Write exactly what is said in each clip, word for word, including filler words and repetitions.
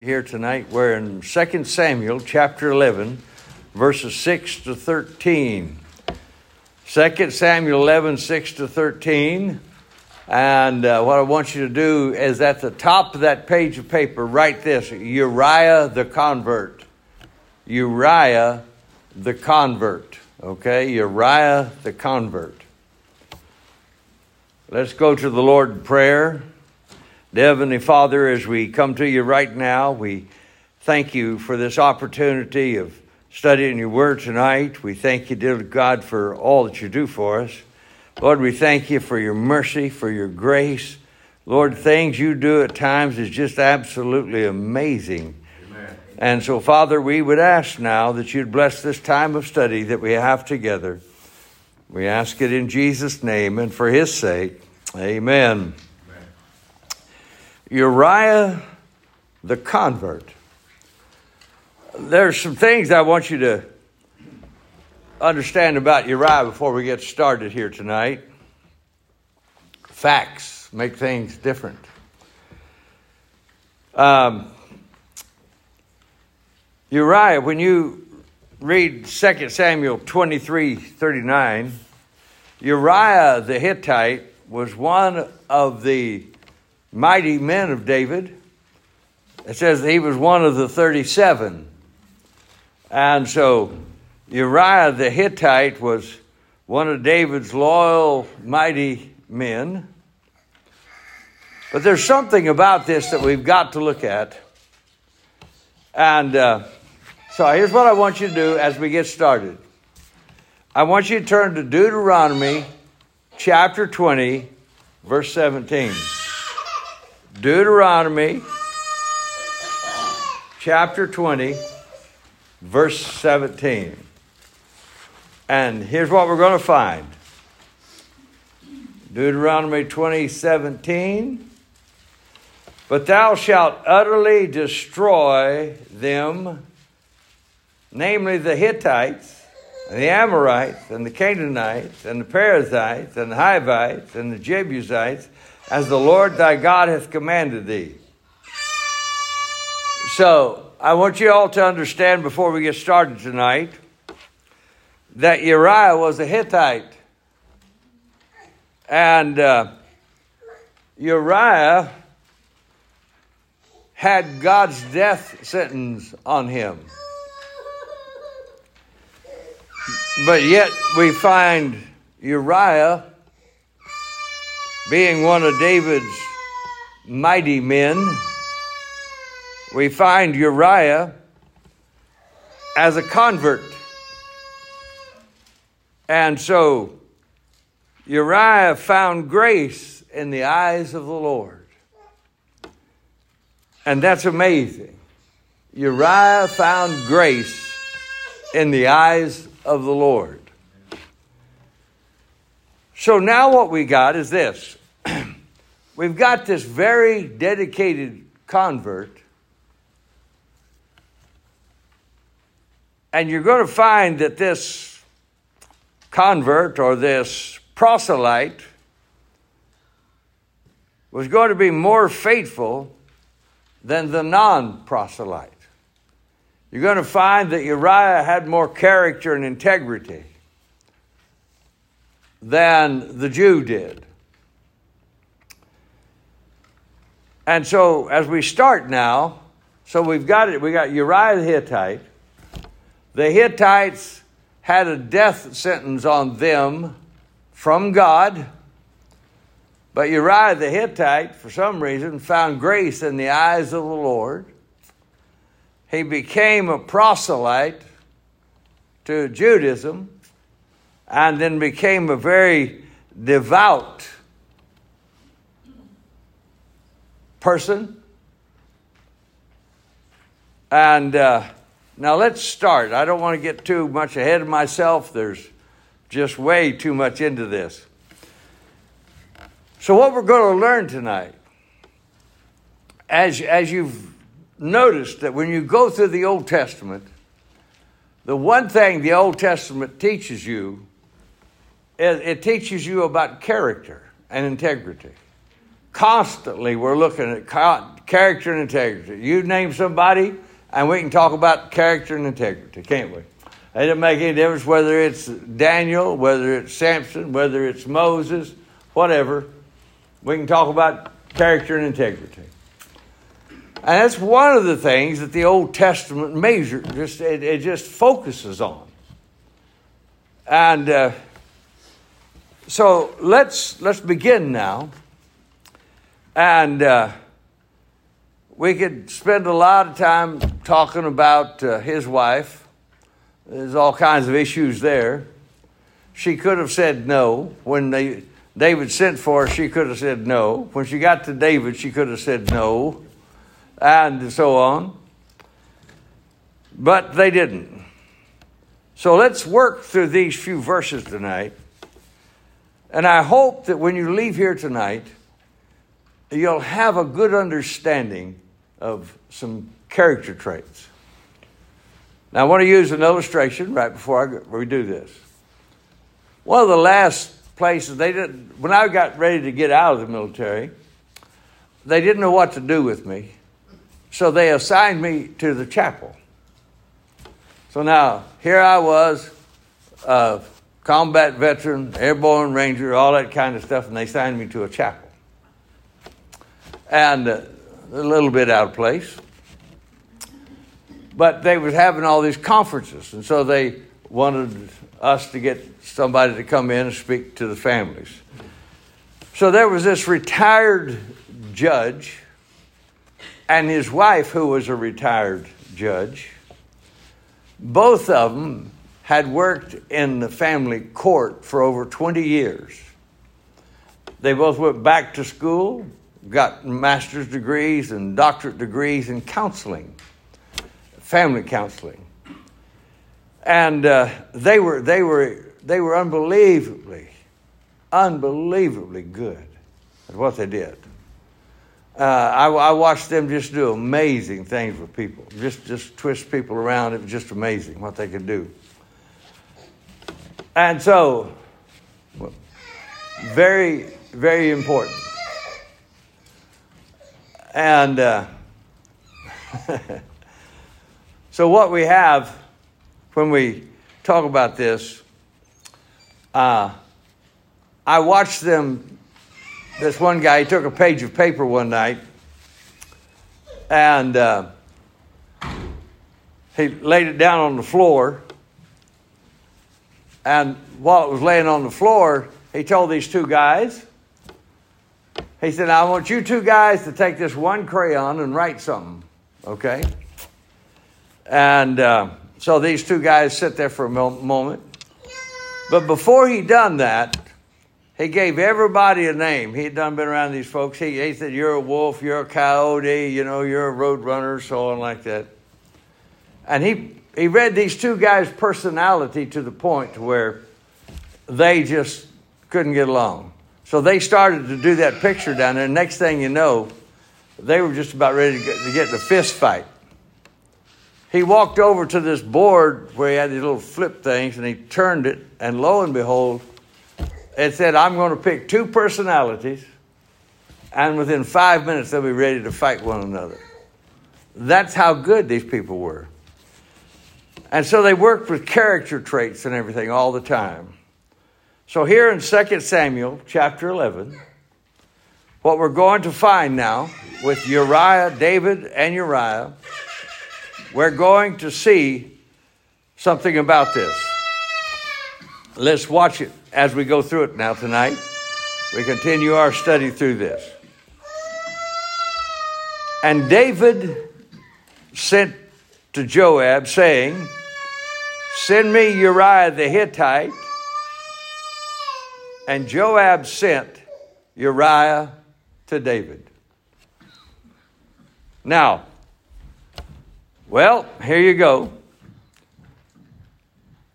Here tonight, we're in Second Samuel chapter eleven, verses six to thirteen. Second Samuel eleven, six to thirteen. And uh, what I want you to do is at the top of that page of paper, write this, Uriah the convert. Uriah the convert. Okay, Uriah the convert. Let's go to the Lord in prayer. Heavenly Father, as we come to you right now, we thank you for this opportunity of studying your word tonight. We thank you, dear God, for all that you do for us. Lord, we thank you for your mercy, for your grace. Lord, things you do at times is just absolutely amazing. Amen. And so, Father, we would ask now that you'd bless this time of study that we have together. We ask it in Jesus' name and for his sake. Amen. Uriah the convert. There's some things I want you to understand about Uriah before we get started here tonight. Facts make things different. Um, Uriah, when you read Second Samuel twenty-three thirty-nine, Uriah the Hittite was one of the mighty men of David. It says that he was one of the thirty-seven. And so Uriah the Hittite was one of David's loyal, mighty men. But there's something about this that we've got to look at. And uh, so here's what I want you to do as we get started. I want you to turn to Deuteronomy chapter twenty, verse seventeen. Deuteronomy chapter twenty, verse seventeen. And here's what we're going to find. Deuteronomy twenty, seventeen. But thou shalt utterly destroy them, namely the Hittites, and the Amorites, and the Canaanites, and the Perizzites, and the Hivites, and the Jebusites, as the Lord thy God hath commanded thee. So, I want you all to understand before we get started tonight that Uriah was a Hittite. And uh, Uriah had God's death sentence on him. But yet we find Uriah being one of David's mighty men. We find Uriah as a convert. And so Uriah found grace in the eyes of the Lord. And that's amazing. Uriah found grace in the eyes of the Lord. So now what we got is this. We've got this very dedicated convert. And you're going to find that this convert or this proselyte was going to be more faithful than the non-proselyte. You're going to find that Uriah had more character and integrity than the Jew did. And so as we start now, so we've got it, we got Uriah the Hittite. The Hittites had a death sentence on them from God, but Uriah the Hittite, for some reason, found grace in the eyes of the Lord. He became a proselyte to Judaism, and then became a very devout person. And uh, now let's start. I don't want to get too much ahead of myself. There's just way too much into this. So what we're going to learn tonight, as, as you've noticed that when you go through the Old Testament, the one thing the Old Testament teaches you, It, it teaches you about character and integrity. Constantly we're looking at character and integrity. You name somebody, and we can talk about character and integrity, can't we? It doesn't make any difference whether it's Daniel, whether it's Samson, whether it's Moses, whatever. We can talk about character and integrity. And that's one of the things that the Old Testament measure, just, it, it just focuses on. And uh, so let's let's begin now. And uh, we could spend a lot of time talking about uh, his wife. There's all kinds of issues there. She could have said no. When they, David sent for her, she could have said no. When she got to David, she could have said no. And so on. But they didn't. So let's work through these few verses tonight. And I hope that when you leave here tonight, you'll have a good understanding of some character traits. Now, I want to use an illustration right before I go, we do this. One of the last places they did, when I got ready to get out of the military, they didn't know what to do with me, so they assigned me to the chapel. So now, here I was, a combat veteran, airborne ranger, all that kind of stuff, and they assigned me to a chapel. And uh, a little bit out of place. But they was having all these conferences, and so they wanted us to get somebody to come in and speak to the families. So there was this retired judge and his wife, who was a retired judge. Both of them had worked in the family court for over twenty years. They both went back to school, got master's degrees and doctorate degrees in counseling. Family counseling, and uh, they were they were they were unbelievably, unbelievably good at what they did. Uh, I, I watched them just do amazing things with people, just just twist people around. It was just amazing what they could do. And so, well, very very important, and. Uh, So what we have when we talk about this, uh, I watched them, this one guy, he took a page of paper one night, and uh, he laid it down on the floor, and while it was laying on the floor, he told these two guys, he said, I want you two guys to take this one crayon and write something, okay? And uh, so these two guys sit there for a moment. But before he done that, he gave everybody a name. He had done been around these folks. He, he said, you're a wolf, you're a coyote, you know, you're a road runner, so on like that. And he, he read these two guys' personality to the point to where they just couldn't get along. So they started to do that picture down there. Next thing you know, they were just about ready to get, to get in a fist fight. He walked over to this board where he had these little flip things, and he turned it, and lo and behold, it said, I'm going to pick two personalities, and within five minutes they'll be ready to fight one another. That's how good these people were. And so they worked with character traits and everything all the time. So here in Second Samuel chapter eleven, what we're going to find now with Uriah, David and Uriah, we're going to see something about this. Let's watch it as we go through it now tonight. We continue our study through this. And David sent to Joab, saying, send me Uriah the Hittite. And Joab sent Uriah to David. Now, well, here you go.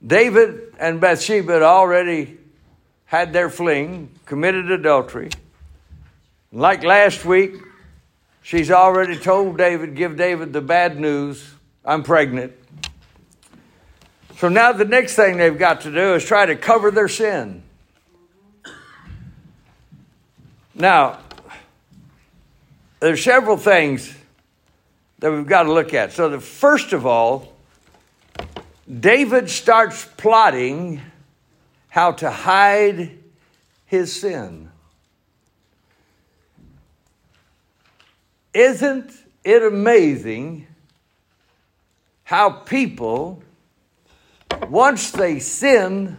David and Bathsheba had already had their fling, committed adultery. Like last week, she's already told David, give David the bad news, I'm pregnant. So now the next thing they've got to do is try to cover their sin. Now, there's several things that we've got to look at. So the first of all, David starts plotting how to hide his sin. Isn't it amazing how people, once they sin,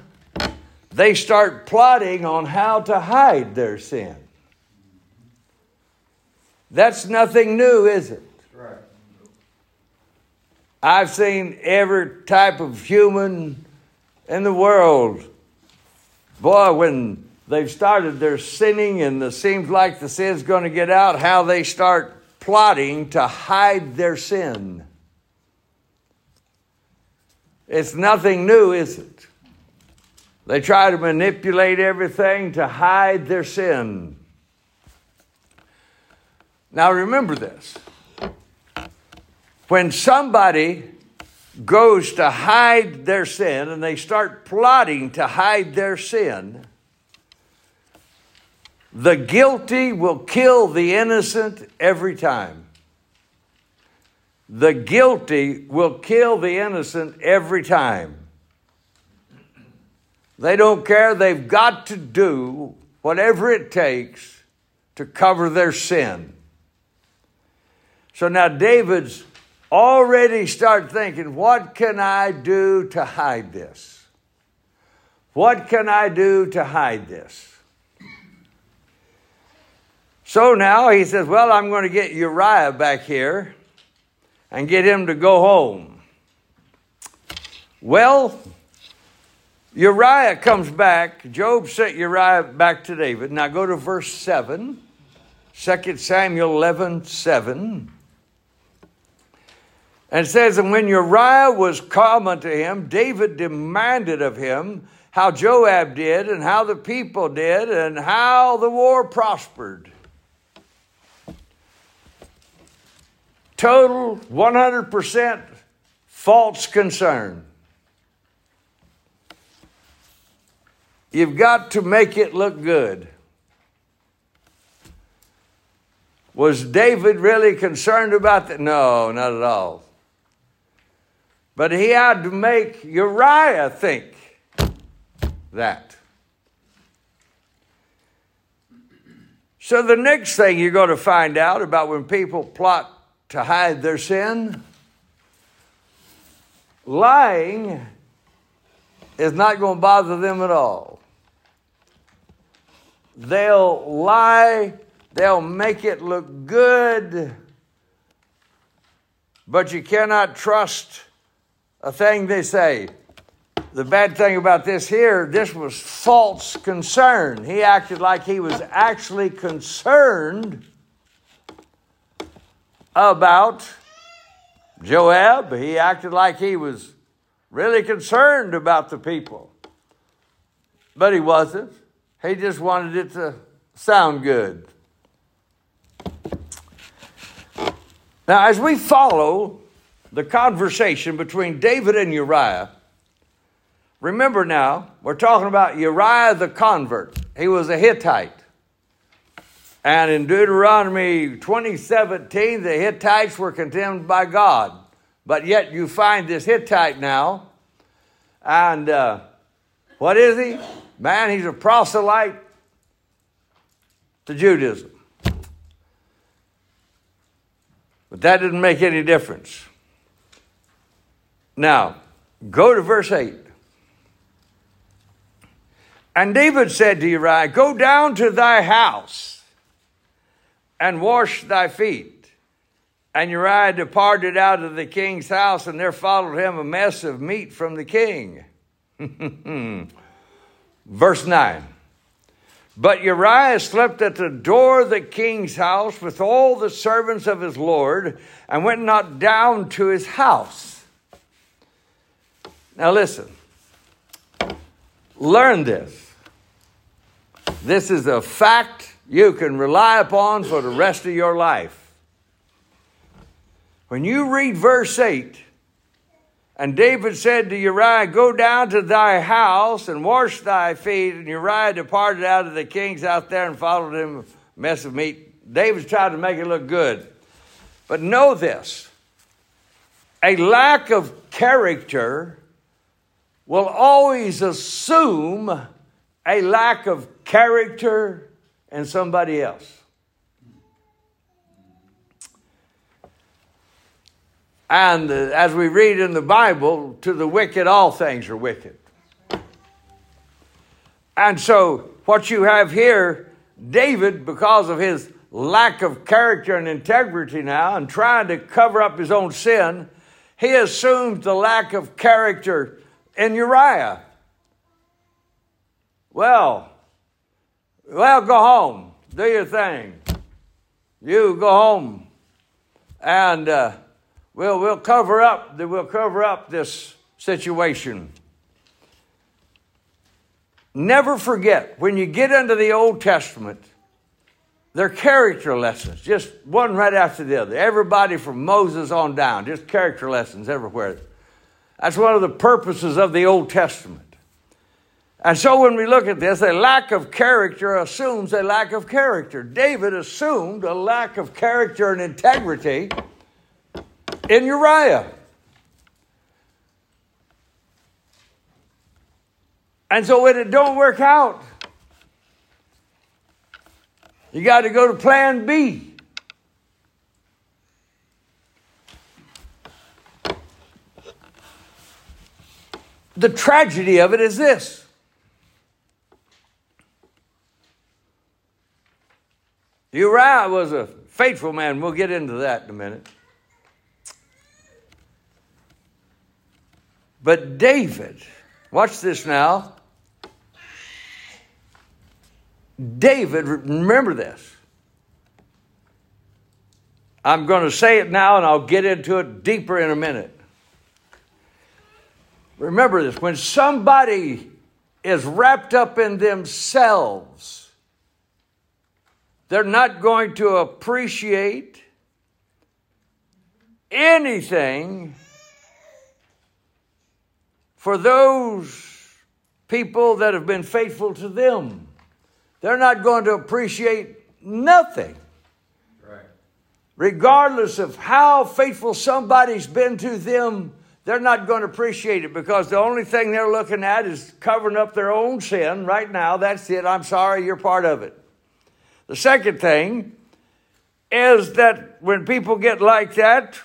they start plotting on how to hide their sin? That's nothing new, is it? Right. I've seen every type of human in the world. Boy, when they've started their sinning and it seems like the sin's going to get out, how they start plotting to hide their sin. It's nothing new, is it? They try to manipulate everything to hide their sin. Now remember this. When somebody goes to hide their sin and they start plotting to hide their sin, the guilty will kill the innocent every time. The guilty will kill the innocent every time. They don't care. They've got to do whatever it takes to cover their sin. So now David's already start thinking, what can I do to hide this? What can I do to hide this? So now he says, well, I'm going to get Uriah back here and get him to go home. Well, Uriah comes back. Job sent Uriah back to David. Now go to verse seven, Second Samuel eleven, seven. And it says, and when Uriah was come unto him, David demanded of him how Joab did and how the people did and how the war prospered. Total one hundred percent false concern. You've got to make it look good. Was David really concerned about that? No, not at all. But he had to make Uriah think that. So the next thing you're going to find out about when people plot to hide their sin, lying is not going to bother them at all. They'll lie, they'll make it look good, but you cannot trust a thing they say. The bad thing about this here, this was false concern. He acted like he was actually concerned about Joab. He acted like he was really concerned about the people. But he wasn't. He just wanted it to sound good. Now, as we follow the conversation between David and Uriah, remember now, we're talking about Uriah the convert. He was a Hittite. And in Deuteronomy twenty seventeen, the Hittites were condemned by God. But yet you find this Hittite now. And uh, what is he? Man, he's a proselyte to Judaism. But that didn't make any difference. Now, go to verse eight. And David said to Uriah, go down to thy house and wash thy feet. And Uriah departed out of the king's house, and there followed him a mess of meat from the king. Verse nine. But Uriah slept at the door of the king's house with all the servants of his lord, and went not down to his house. Now listen. Learn this. This is a fact you can rely upon for the rest of your life. When you read verse eight, and David said to Uriah, go down to thy house and wash thy feet, and Uriah departed out of the king's out there and followed him a mess of meat David's tried to make it look good. But know this, a lack of character will always assume a lack of character in somebody else. And as we read in the Bible, to the wicked all things are wicked. And so what you have here, David, because of his lack of character and integrity now, and trying to cover up his own sin, he assumed the lack of character in Uriah. Well, well, go home. Do your thing. You go home. And uh, we'll we'll cover up we'll cover up this situation. Never forget, when you get into the Old Testament, they're character lessons, just one right after the other. Everybody from Moses on down, just character lessons everywhere. That's one of the purposes of the Old Testament. And so when we look at this, a lack of character assumes a lack of character. David assumed a lack of character and integrity in Uriah. And so when it don't work out, you got to go to plan B. The tragedy of it is this. Uriah was a faithful man. We'll get into that in a minute. But David, watch this now. David, remember this. I'm going to say it now and I'll get into it deeper in a minute. Remember this. When somebody is wrapped up in themselves, they're not going to appreciate anything for those people that have been faithful to them. They're not going to appreciate nothing. Right. Regardless of how faithful somebody's been to them, they're not going to appreciate it, because the only thing they're looking at is covering up their own sin right now. That's it. I'm sorry, you're part of it. The second thing is that when people get like that,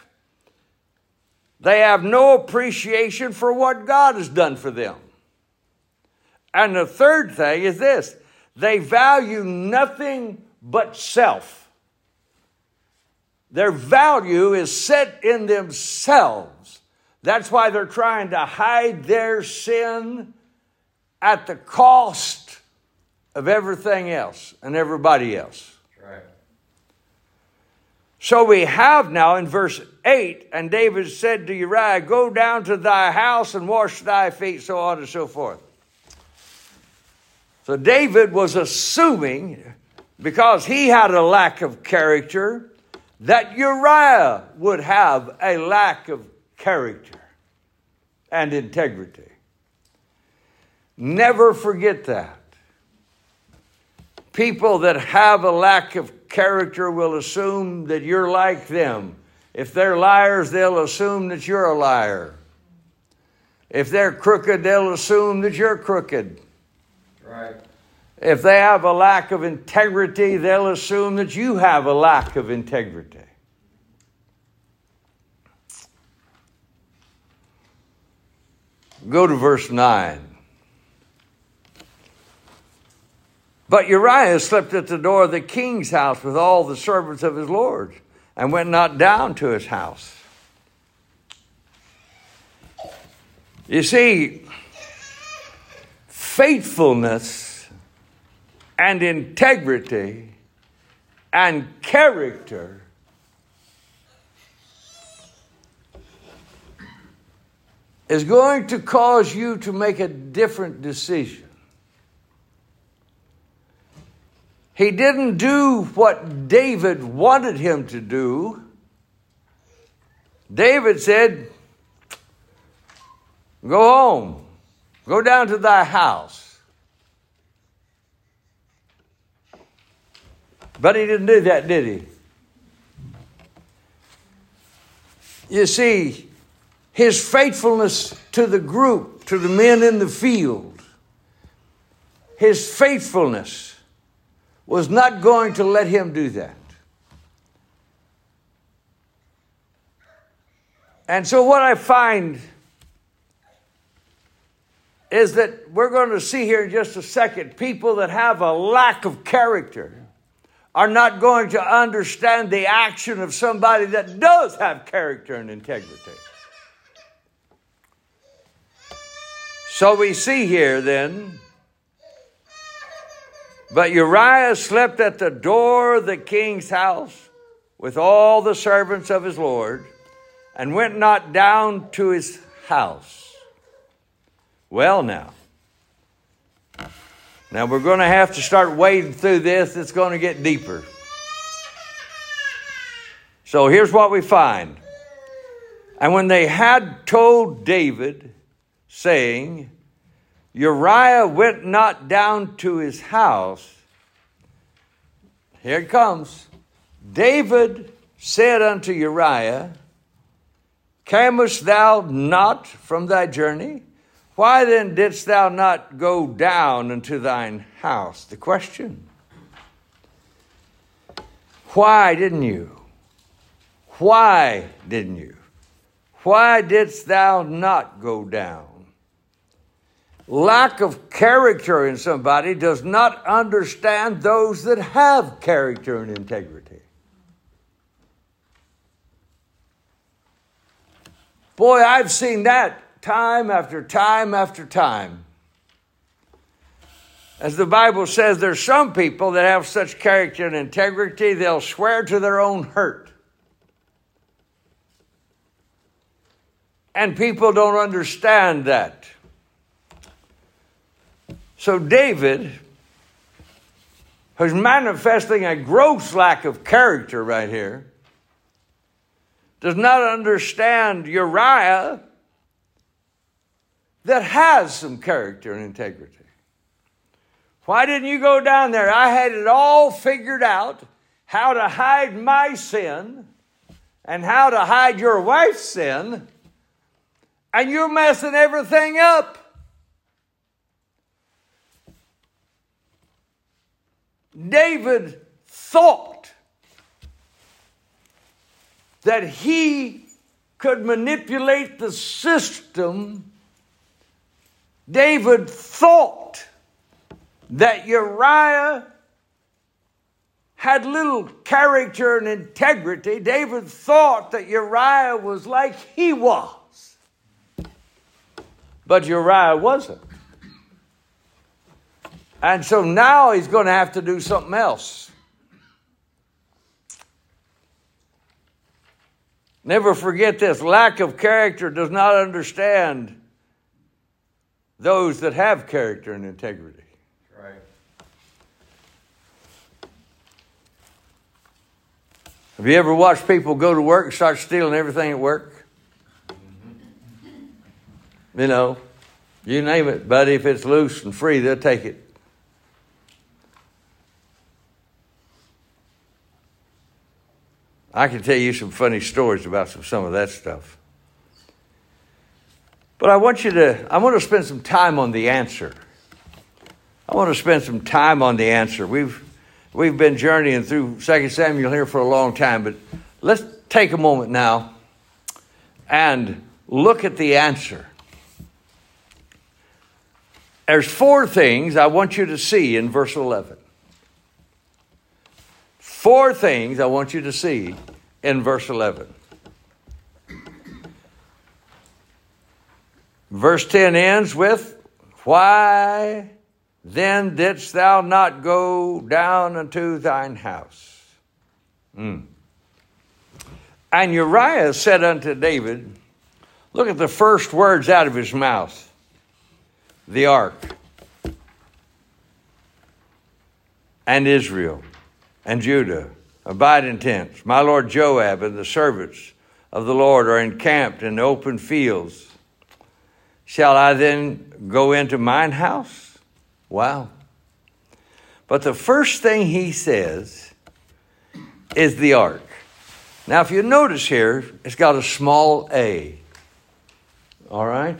they have no appreciation for what God has done for them. And the third thing is this. They value nothing but self. Their value is set in themselves. That's why they're trying to hide their sin at the cost of everything else and everybody else. Right. So we have now in verse eight, and David said to Uriah, "Go down to thy house and wash thy feet," so on and so forth. So David was assuming, because he had a lack of character, that Uriah would have a lack of character and integrity. Never forget that. People that have a lack of character will assume that you're like them. If they're liars, they'll assume that you're a liar. If they're crooked, they'll assume that you're crooked. Right. If they have a lack of integrity, they'll assume that you have a lack of integrity. Go to verse nine. But Uriah slept at the door of the king's house with all the servants of his lord, and went not down to his house. You see, faithfulness and integrity and character is going to cause you to make a different decision. He didn't do what David wanted him to do. David said, "Go home. Go down to thy house." But he didn't do that, did he? You see, his faithfulness to the group, to the men in the field, his faithfulness was not going to let him do that. And so what I find is that we're going to see here in just a second, people that have a lack of character are not going to understand the action of somebody that does have character and integrity. So we see here then, but Uriah slept at the door of the king's house with all the servants of his lord and went not down to his house. Well, now. Now, we're going to have to start wading through this. It's going to get deeper. So here's what we find. And when they had told David, saying, Uriah went not down to his house. Here it comes. David said unto Uriah, camest thou not from thy journey? Why then didst thou not go down into thine house? The question. Why didn't you? Why didn't you? Why didst thou not go down? Lack of character in somebody does not understand those that have character and integrity. Boy, I've seen that. Time after time after time. As the Bible says, there's some people that have such character and integrity, they'll swear to their own hurt. And people don't understand that. So David, who's manifesting a gross lack of character right here, does not understand Uriah that has some character and integrity. Why didn't you go down there? I had it all figured out how to hide my sin and how to hide your wife's sin, and you're messing everything up. David thought that he could manipulate the system. David thought that Uriah had little character and integrity. David thought that Uriah was like he was. But Uriah wasn't. And so now he's going to have to do something else. Never forget this. Lack of character does not understand those that have character and integrity. Right. Have you ever watched people go to work and start stealing everything at work? Mm-hmm. You know, you name it, but if it's loose and free, they'll take it. I can tell you some funny stories about some, some of that stuff. But I want you to, I want to spend some time on the answer. I want to spend some time on the answer. We've we've been journeying through Second Samuel here for a long time, but let's take a moment now and look at the answer. There's four things I want you to see in verse eleven. Four things I want you to see in verse eleven. Verse ten ends with, why then didst thou not go down unto thine house? Mm. And Uriah said unto David, look at the first words out of his mouth, the ark, and Israel, and Judah, abide in tents. My lord Joab and the servants of the Lord are encamped in the open fields. Shall I then go into mine house? Wow. But the first thing he says is the ark. Now, if you notice here, it's got a small a. All right?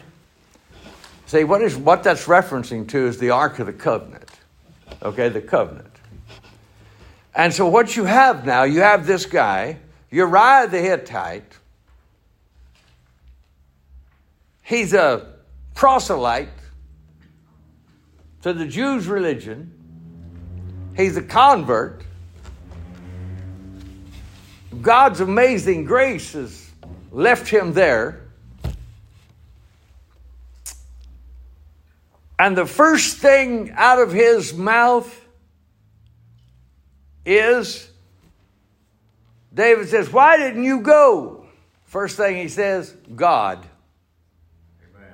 See, what is what that's referencing to is the Ark of the Covenant. Okay, the covenant. And so what you have now, you have this guy, Uriah the Hittite. He's a proselyte to the Jews' religion. He's a convert. God's amazing grace has left him there. And the first thing out of his mouth is, David says, why didn't you go? First thing he says, God. Amen.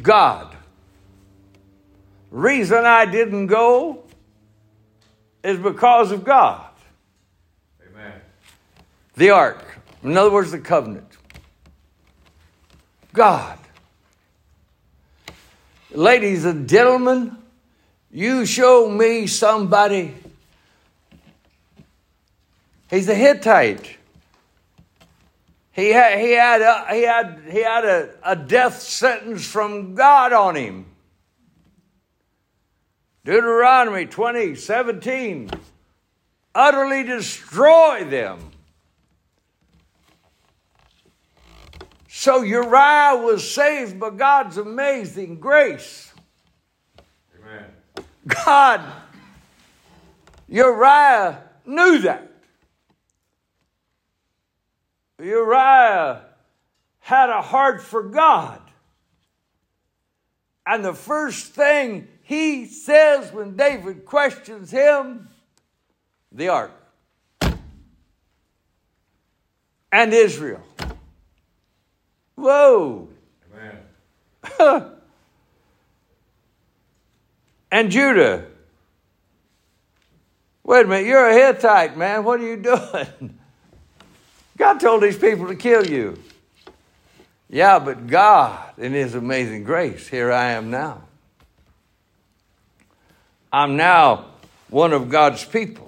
God. Reason I didn't go is because of God. Amen. The ark. In other words, the covenant. God. Ladies and gentlemen, you show me somebody. He's a Hittite. He had he had a, he had he had a, a death sentence from God on him. Deuteronomy twenty seventeen, utterly destroy them. So Uriah was saved by God's amazing grace. Amen. God, Uriah knew that. Uriah had a heart for God. And the first thing he says when David questions him, the ark and Israel. Whoa. Amen. And Judah. Wait a minute, you're a Hittite, man. What are you doing? God told these people to kill you. Yeah, but God, in his amazing grace, here I am now. I'm now one of God's people.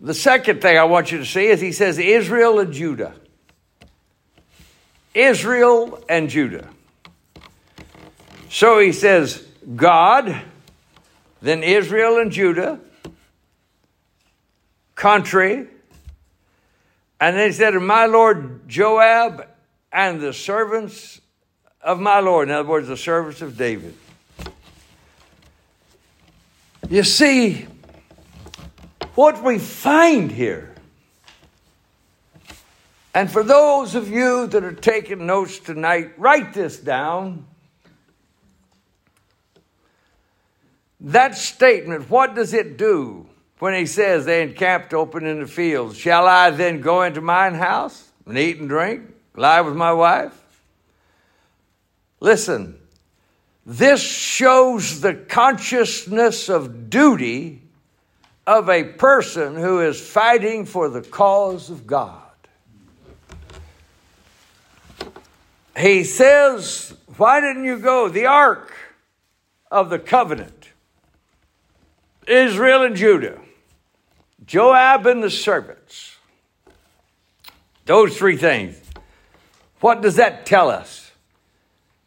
The second thing I want you to see is he says Israel and Judah. Israel and Judah. So he says God, then Israel and Judah, country, and then he said, and my Lord Joab and the servants of my Lord. In other words, the servants of David. You see, what we find here, and for those of you that are taking notes tonight, write this down. That statement, what does it do when he says they encamped open in the fields? Shall I then go into mine house and eat and drink, lie with my wife? Listen, this shows the consciousness of duty of a person who is fighting for the cause of God. He says, why didn't you go? The Ark of the Covenant, Israel and Judah, Joab and the servants. Those three things. What does that tell us?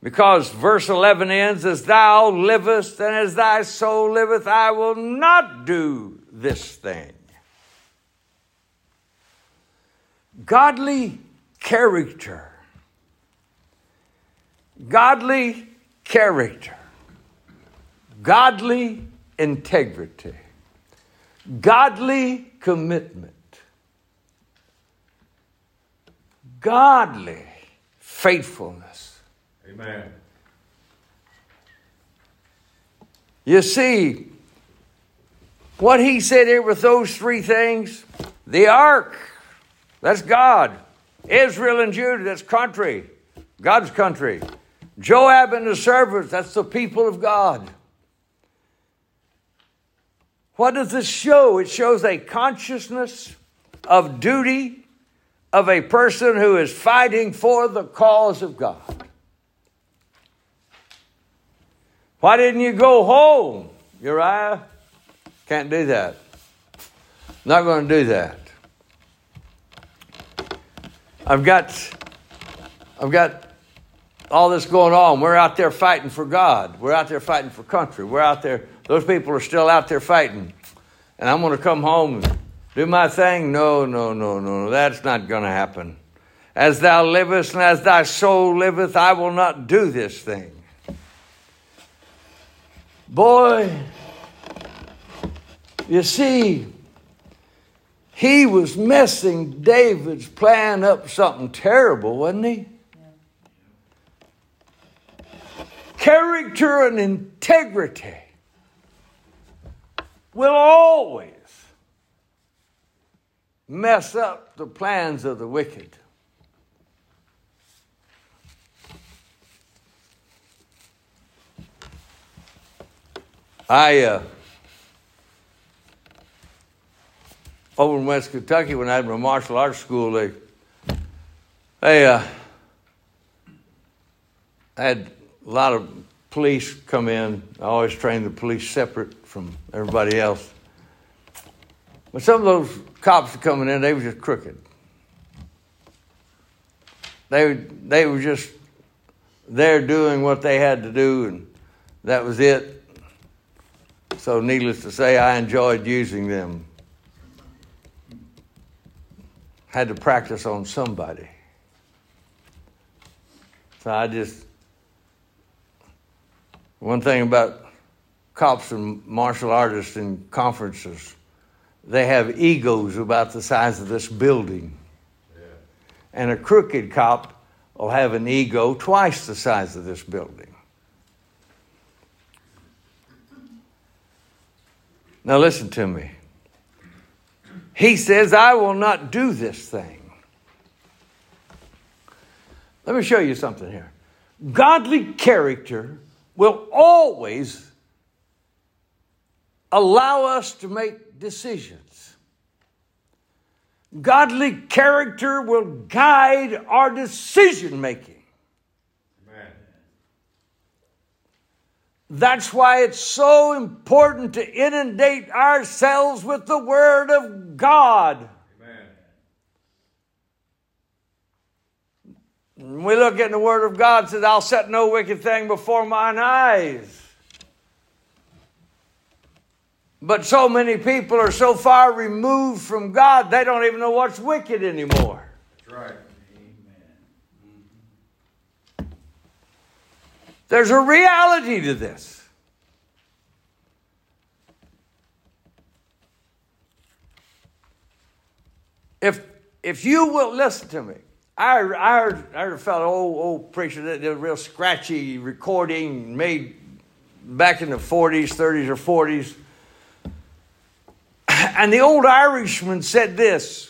Because verse eleven ends, as thou livest and as thy soul liveth, I will not do this thing. Godly character. Godly character. Godly integrity. Godly commitment. Godly faithfulness. Amen. You see, what he said here with those three things, the ark, that's God. Israel and Judah, that's country, God's country. Joab and the servants, that's the people of God. What does this show? It shows a consciousness of duty of a person who is fighting for the cause of God. Why didn't you go home, Uriah? Can't do that. Not going to do that. I've got, I've got all this going on. We're out there fighting for God. We're out there fighting for country. We're out there. Those people are still out there fighting. And I'm going to come home and do my thing. No, no, no, no. That's not going to happen. As thou livest and as thy soul liveth, I will not do this thing. Boy, you see, he was messing David's plan up something terrible, wasn't he? Yeah. Character and integrity will always mess up the plans of the wicked. I, uh, over in West Kentucky, when I had my martial arts school, they, they uh, had a lot of police come in. I always trained the police separate from everybody else. But some of those cops coming in, they were just crooked. They, they were just there doing what they had to do, and that was it. So needless to say, I enjoyed using them. Had to practice on somebody. So I just, one thing about cops and martial artists in conferences, they have egos about the size of this building. Yeah. And a crooked cop will have an ego twice the size of this building. Now listen to me. He says, I will not do this thing. Let me show you something here. Godly character will always allow us to make decisions. Godly character will guide our decision making. That's why it's so important to inundate ourselves with the Word of God. Amen. We look at the Word of God, it says, I'll set no wicked thing before mine eyes. But so many people are so far removed from God, they don't even know what's wicked anymore. That's right. There's a reality to this. If if you will listen to me, I, I, heard, I heard a fellow, old, old preacher that did a real scratchy recording made back in the forties, thirties or forties. And the old Irishman said this.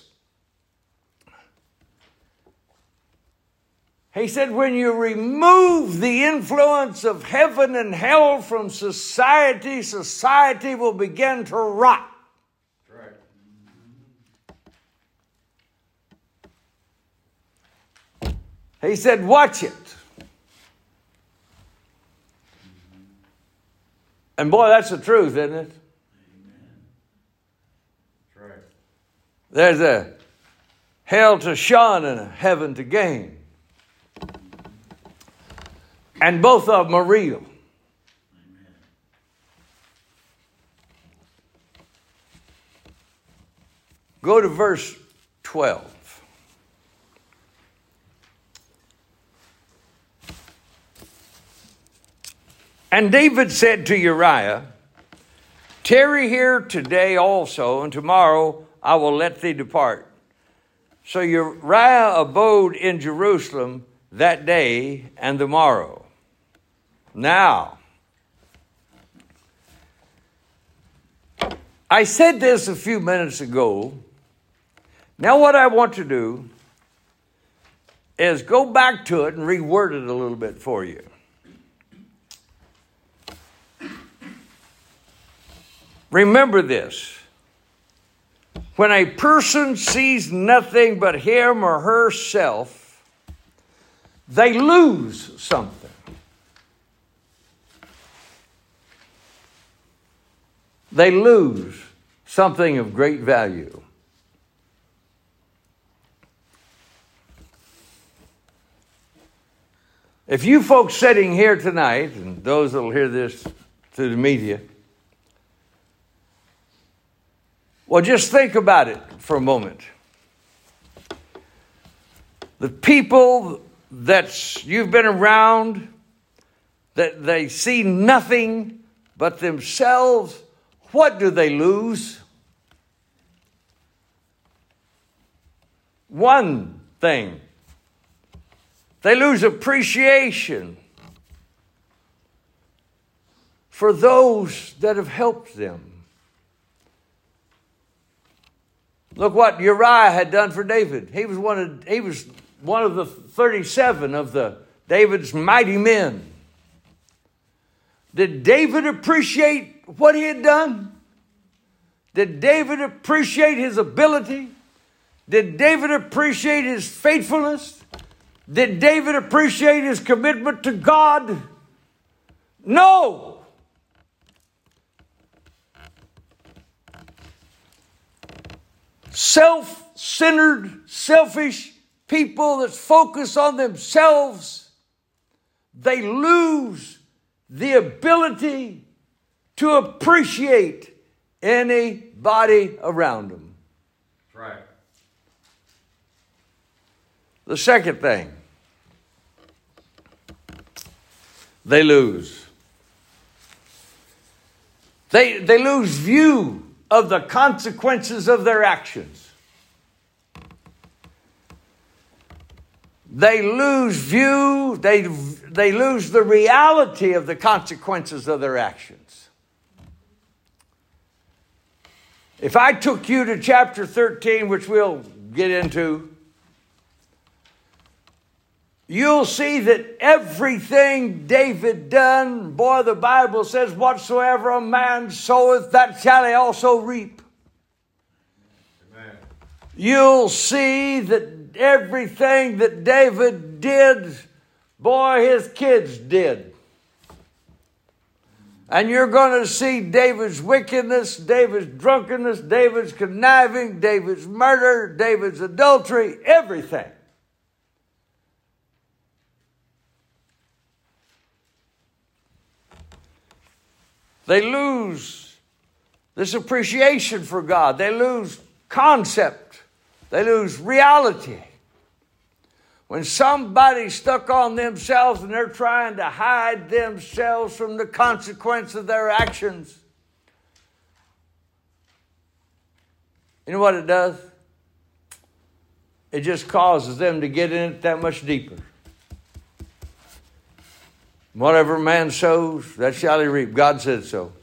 He said, when you remove the influence of heaven and hell from society, society will begin to rot. Right. He said, watch it. And boy, that's the truth, isn't it? That's right. There's a hell to shun and a heaven to gain. And both of them are real. Amen. Go to verse twelve. And David said to Uriah, tarry here today also, and tomorrow I will let thee depart. So Uriah abode in Jerusalem that day and the morrow. Now, I said this a few minutes ago. Now what I want to do is go back to it and reword it a little bit for you. Remember this. When a person sees nothing but him or herself, they lose something. they lose something of great value. If you folks sitting here tonight, and those that will hear this through the media, well, just think about it for a moment. The people that you've been around, that they see nothing but themselves, what do they lose? One thing. They lose appreciation for those that have helped them. Look what Uriah had done for David. He was one of he was one of the thirty-seven of the David's mighty men. Did David appreciate what he had done? Did David appreciate his ability? Did David appreciate his faithfulness? Did David appreciate his commitment to God? No! Self-centered, selfish people that focus on themselves, they lose the ability to appreciate anybody around them. That's right. The second thing they lose, they, they lose view of the consequences of their actions. They lose view, they, they lose the reality of the consequences of their actions. If I took you to chapter thirteen, which we'll get into, you'll see that everything David done, boy, the Bible says, whatsoever a man soweth, that shall he also reap. Amen. You'll see that everything that David did, boy, his kids did. And you're going to see David's wickedness, David's drunkenness, David's conniving, David's murder, David's adultery, everything. They lose this appreciation for God. They lose concept. They lose reality. When somebody's stuck on themselves and they're trying to hide themselves from the consequence of their actions, you know what it does? It just causes them to get in it that much deeper. Whatever man sows, that shall he reap. God said so.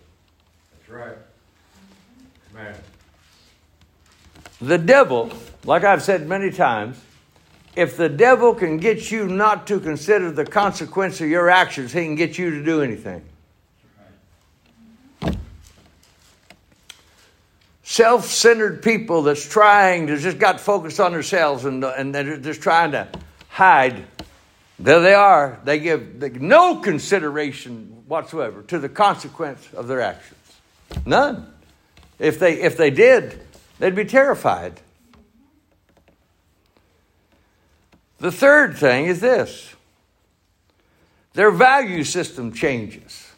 That's right. Amen. The devil, like I've said many times, if the devil can get you not to consider the consequence of your actions, he can get you to do anything. Self-centered people that's trying to just got focused on themselves and, and they're just trying to hide. There they are. They give they, no consideration whatsoever to the consequence of their actions. None. If they if they did, they'd be terrified. The third thing is this. Their value system changes.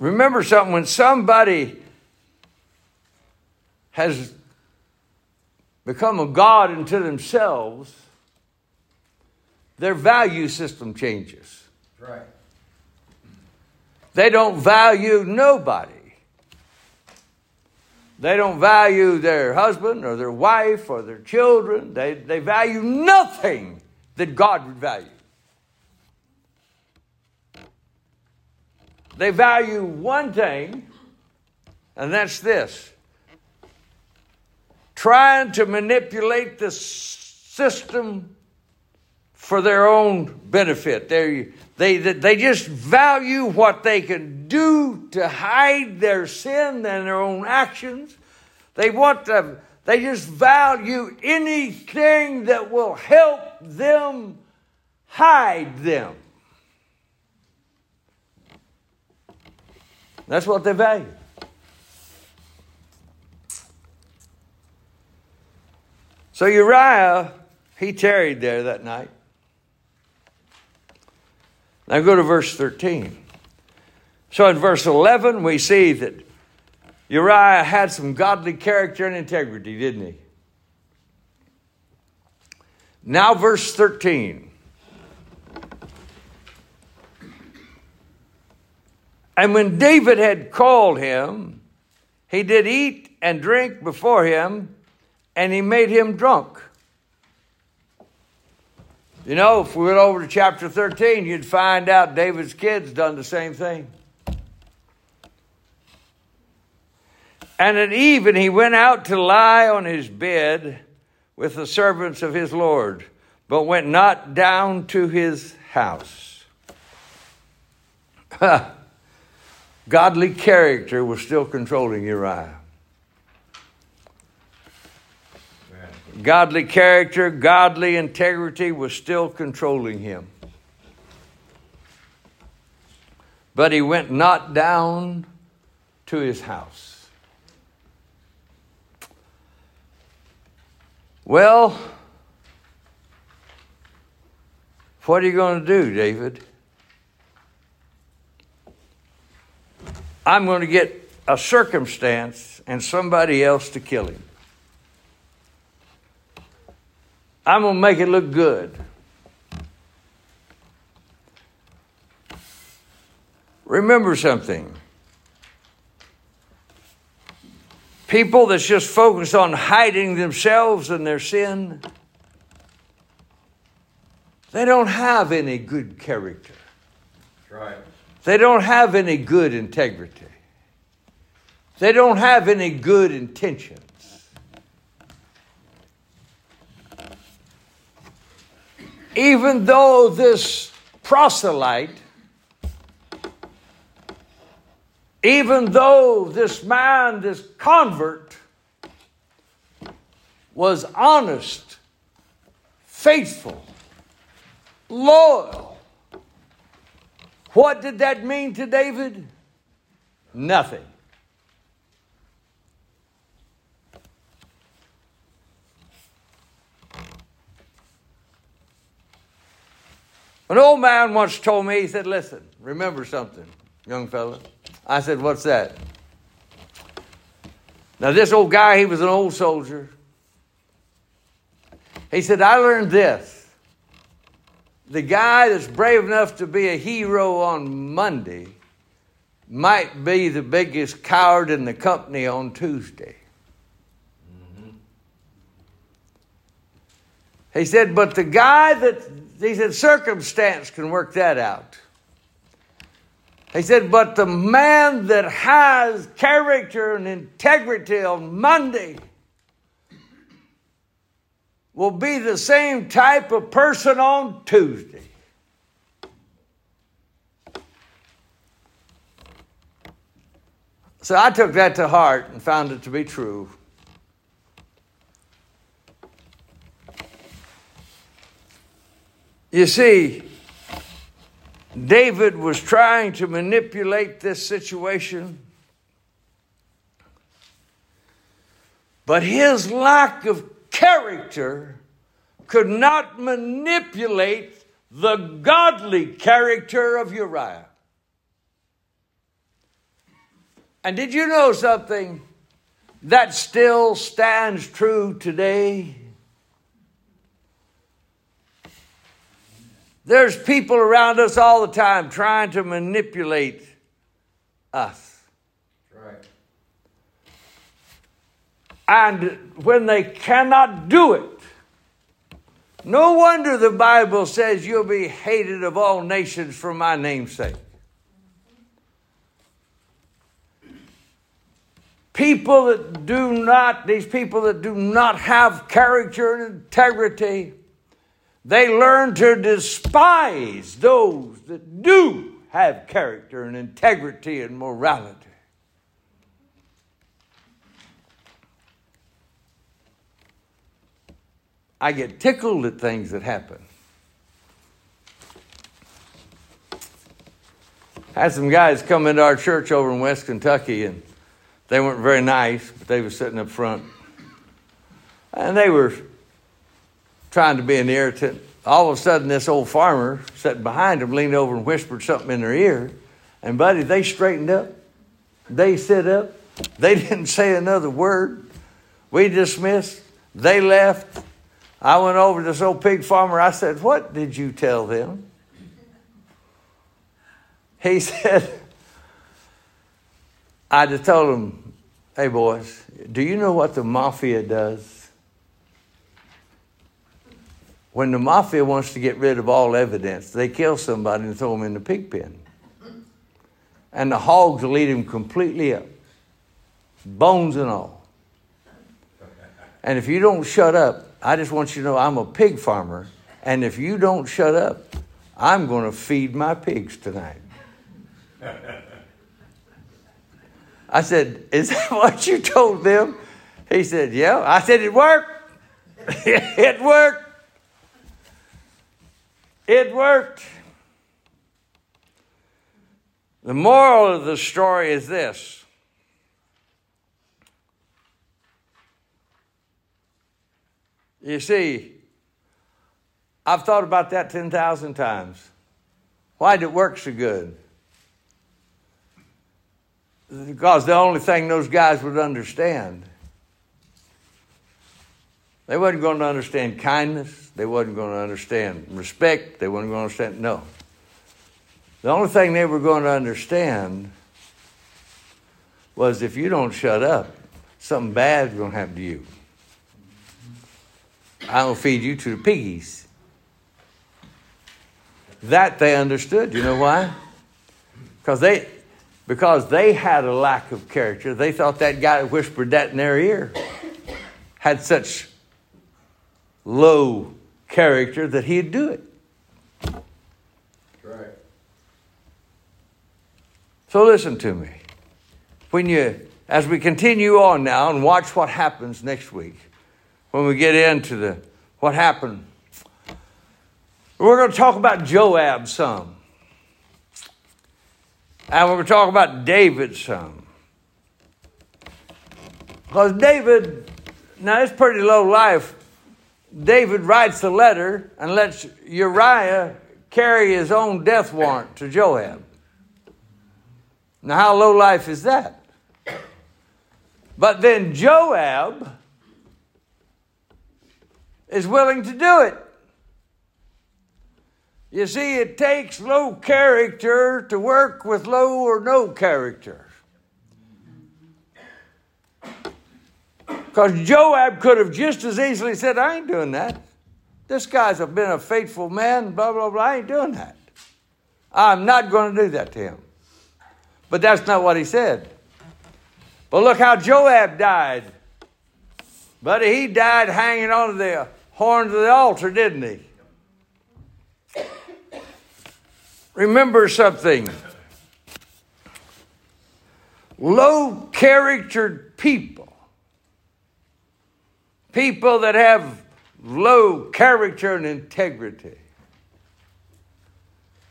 Remember something, when somebody has become a god unto themselves, their value system changes. Right. They don't value nobody. They don't value their husband or their wife or their children. They, they value nothing that God would value. They value one thing, and that's this. Trying to manipulate the system for their own benefit. They, they, they just value what they can do to hide their sin and their own actions. They want to, they just value anything that will help them hide them. That's what they valued. So Uriah, he tarried there that night. Now go to verse thirteen. So in verse eleven, we see that Uriah had some godly character and integrity, didn't he? Now verse thirteen. And when David had called him, he did eat and drink before him, and he made him drunk. You know, if we went over to chapter thirteen, you'd find out David's kids done the same thing. And at even he went out to lie on his bed with the servants of his Lord, but went not down to his house. Godly character was still controlling Uriah. Godly character, godly integrity was still controlling him. But he went not down to his house. Well, what are you going to do, David? I'm going to get a circumstance and somebody else to kill him. I'm going to make it look good. Remember something. People that's just focused on hiding themselves and their sin, they don't have any good character. That's right. They don't have any good integrity. They don't have any good intentions. Even though this proselyte, even though this man, this convert, was honest, faithful, loyal, what did that mean to David? Nothing. An old man once told me, he said, listen, remember something, young fella. I said, what's that? Now, this old guy, he was an old soldier. He said, I learned this. The guy that's brave enough to be a hero on Monday might be the biggest coward in the company on Tuesday. Mm-hmm. He said, but the guy that, he said, circumstance can work that out. He said, but the man that has character and integrity on Monday will be the same type of person on Tuesday. So I took that to heart and found it to be true. You see, David was trying to manipulate this situation, but his lack of character could not manipulate the godly character of Uriah. And did you know something? That still stands true today. There's people around us all the time trying to manipulate us. Right. And when they cannot do it, no wonder the Bible says you'll be hated of all nations for my name's sake. People that do not, these people that do not have character and integrity, they learn to despise those that do have character and integrity and morality. I get tickled at things that happen. had some guys come into our church over in West Kentucky, and they weren't very nice, but they were sitting up front. And they were trying to be an irritant. All of a sudden, this old farmer sitting behind them leaned over and whispered something in their ear. And, buddy, they straightened up. They sit up. They didn't say another word. We dismissed. They left. I went over to this old pig farmer. I said, what did you tell them? He said, I just told him, hey, boys, do you know what the mafia does? When the mafia wants to get rid of all evidence, they kill somebody and throw them in the pig pen. And the hogs lead him completely up, bones and all. And if you don't shut up, I just want you to know I'm a pig farmer, and if you don't shut up, I'm going to feed my pigs tonight. I said, is that what you told them? He said, yeah. I said, it worked. It worked. It worked. The moral of the story is this. You see, I've thought about that ten thousand times. Why did it work so good? Because the only thing those guys would understand. They wasn't going to understand kindness. They wasn't going to understand respect. They wasn't going to understand, no. The only thing they were going to understand was if you don't shut up, something bad's going to happen to you. I don't feed you to the piggies. That they understood. You know why? Because they because they had a lack of character. They thought that guy that whispered that in their ear had such low character that he'd do it. Right. So listen to me. When you as we continue on now and watch what happens next week. When we get into the what happened, we're going to talk about Joab some. And we're going to talk about David some. Because David, now it's pretty low life. David writes a letter and lets Uriah carry his own death warrant to Joab. Now, how low life is that? But then Joab is willing to do it. You see, it takes low character to work with low or no character. Because Joab could have just as easily said, I ain't doing that. This guy's been a faithful man, blah, blah, blah. I ain't doing that. I'm not going to do that to him. But that's not what he said. But look how Joab died. Buddy, he died hanging on to the horns of the altar, didn't he? Remember something. Low-charactered people, people that have low character and integrity,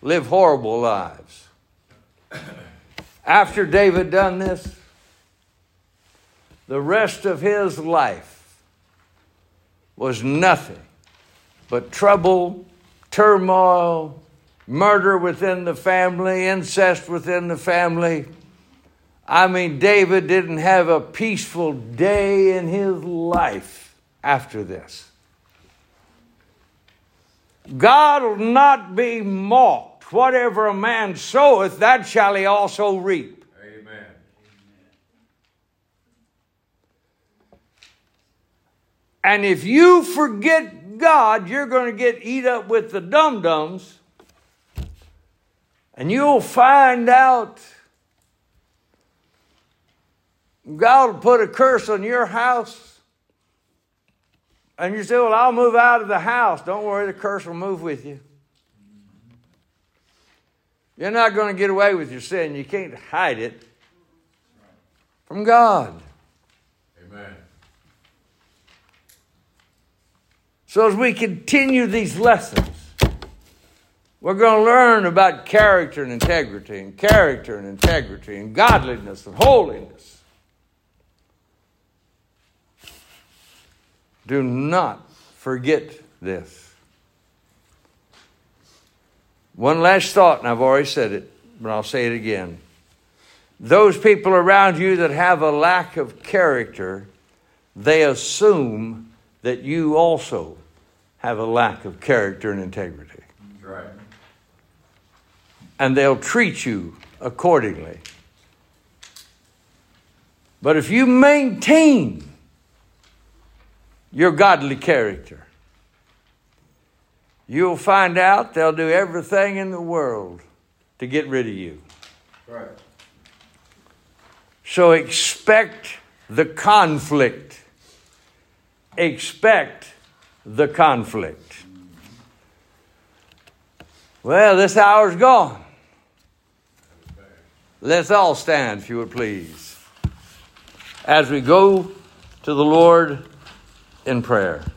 live horrible lives. After David done this, the rest of his life was nothing but trouble, turmoil, murder within the family, incest within the family. I mean, David didn't have a peaceful day in his life after this. God will not be mocked. Whatever a man soweth, that shall he also reap. Amen. And if you forget God, you're going to get eat up with the dum-dums. And you'll find out God will put a curse on your house. And you say, well, I'll move out of the house. Don't worry, the curse will move with you. You're not going to get away with your sin. You can't hide it from God. Amen. So as we continue these lessons, We're going to learn about character and integrity and character and integrity and godliness and holiness. Do not forget this. One last thought, and I've already said it, but I'll say it again. Those people around you that have a lack of character, they assume that you also have a lack of character and integrity. Right. And they'll treat you accordingly. But if you maintain your godly character, you'll find out they'll do everything in the world to get rid of you. Right. So expect the conflict. Expect the conflict. Well, this hour's gone. Let's all stand, if you would please, as we go to the Lord in prayer.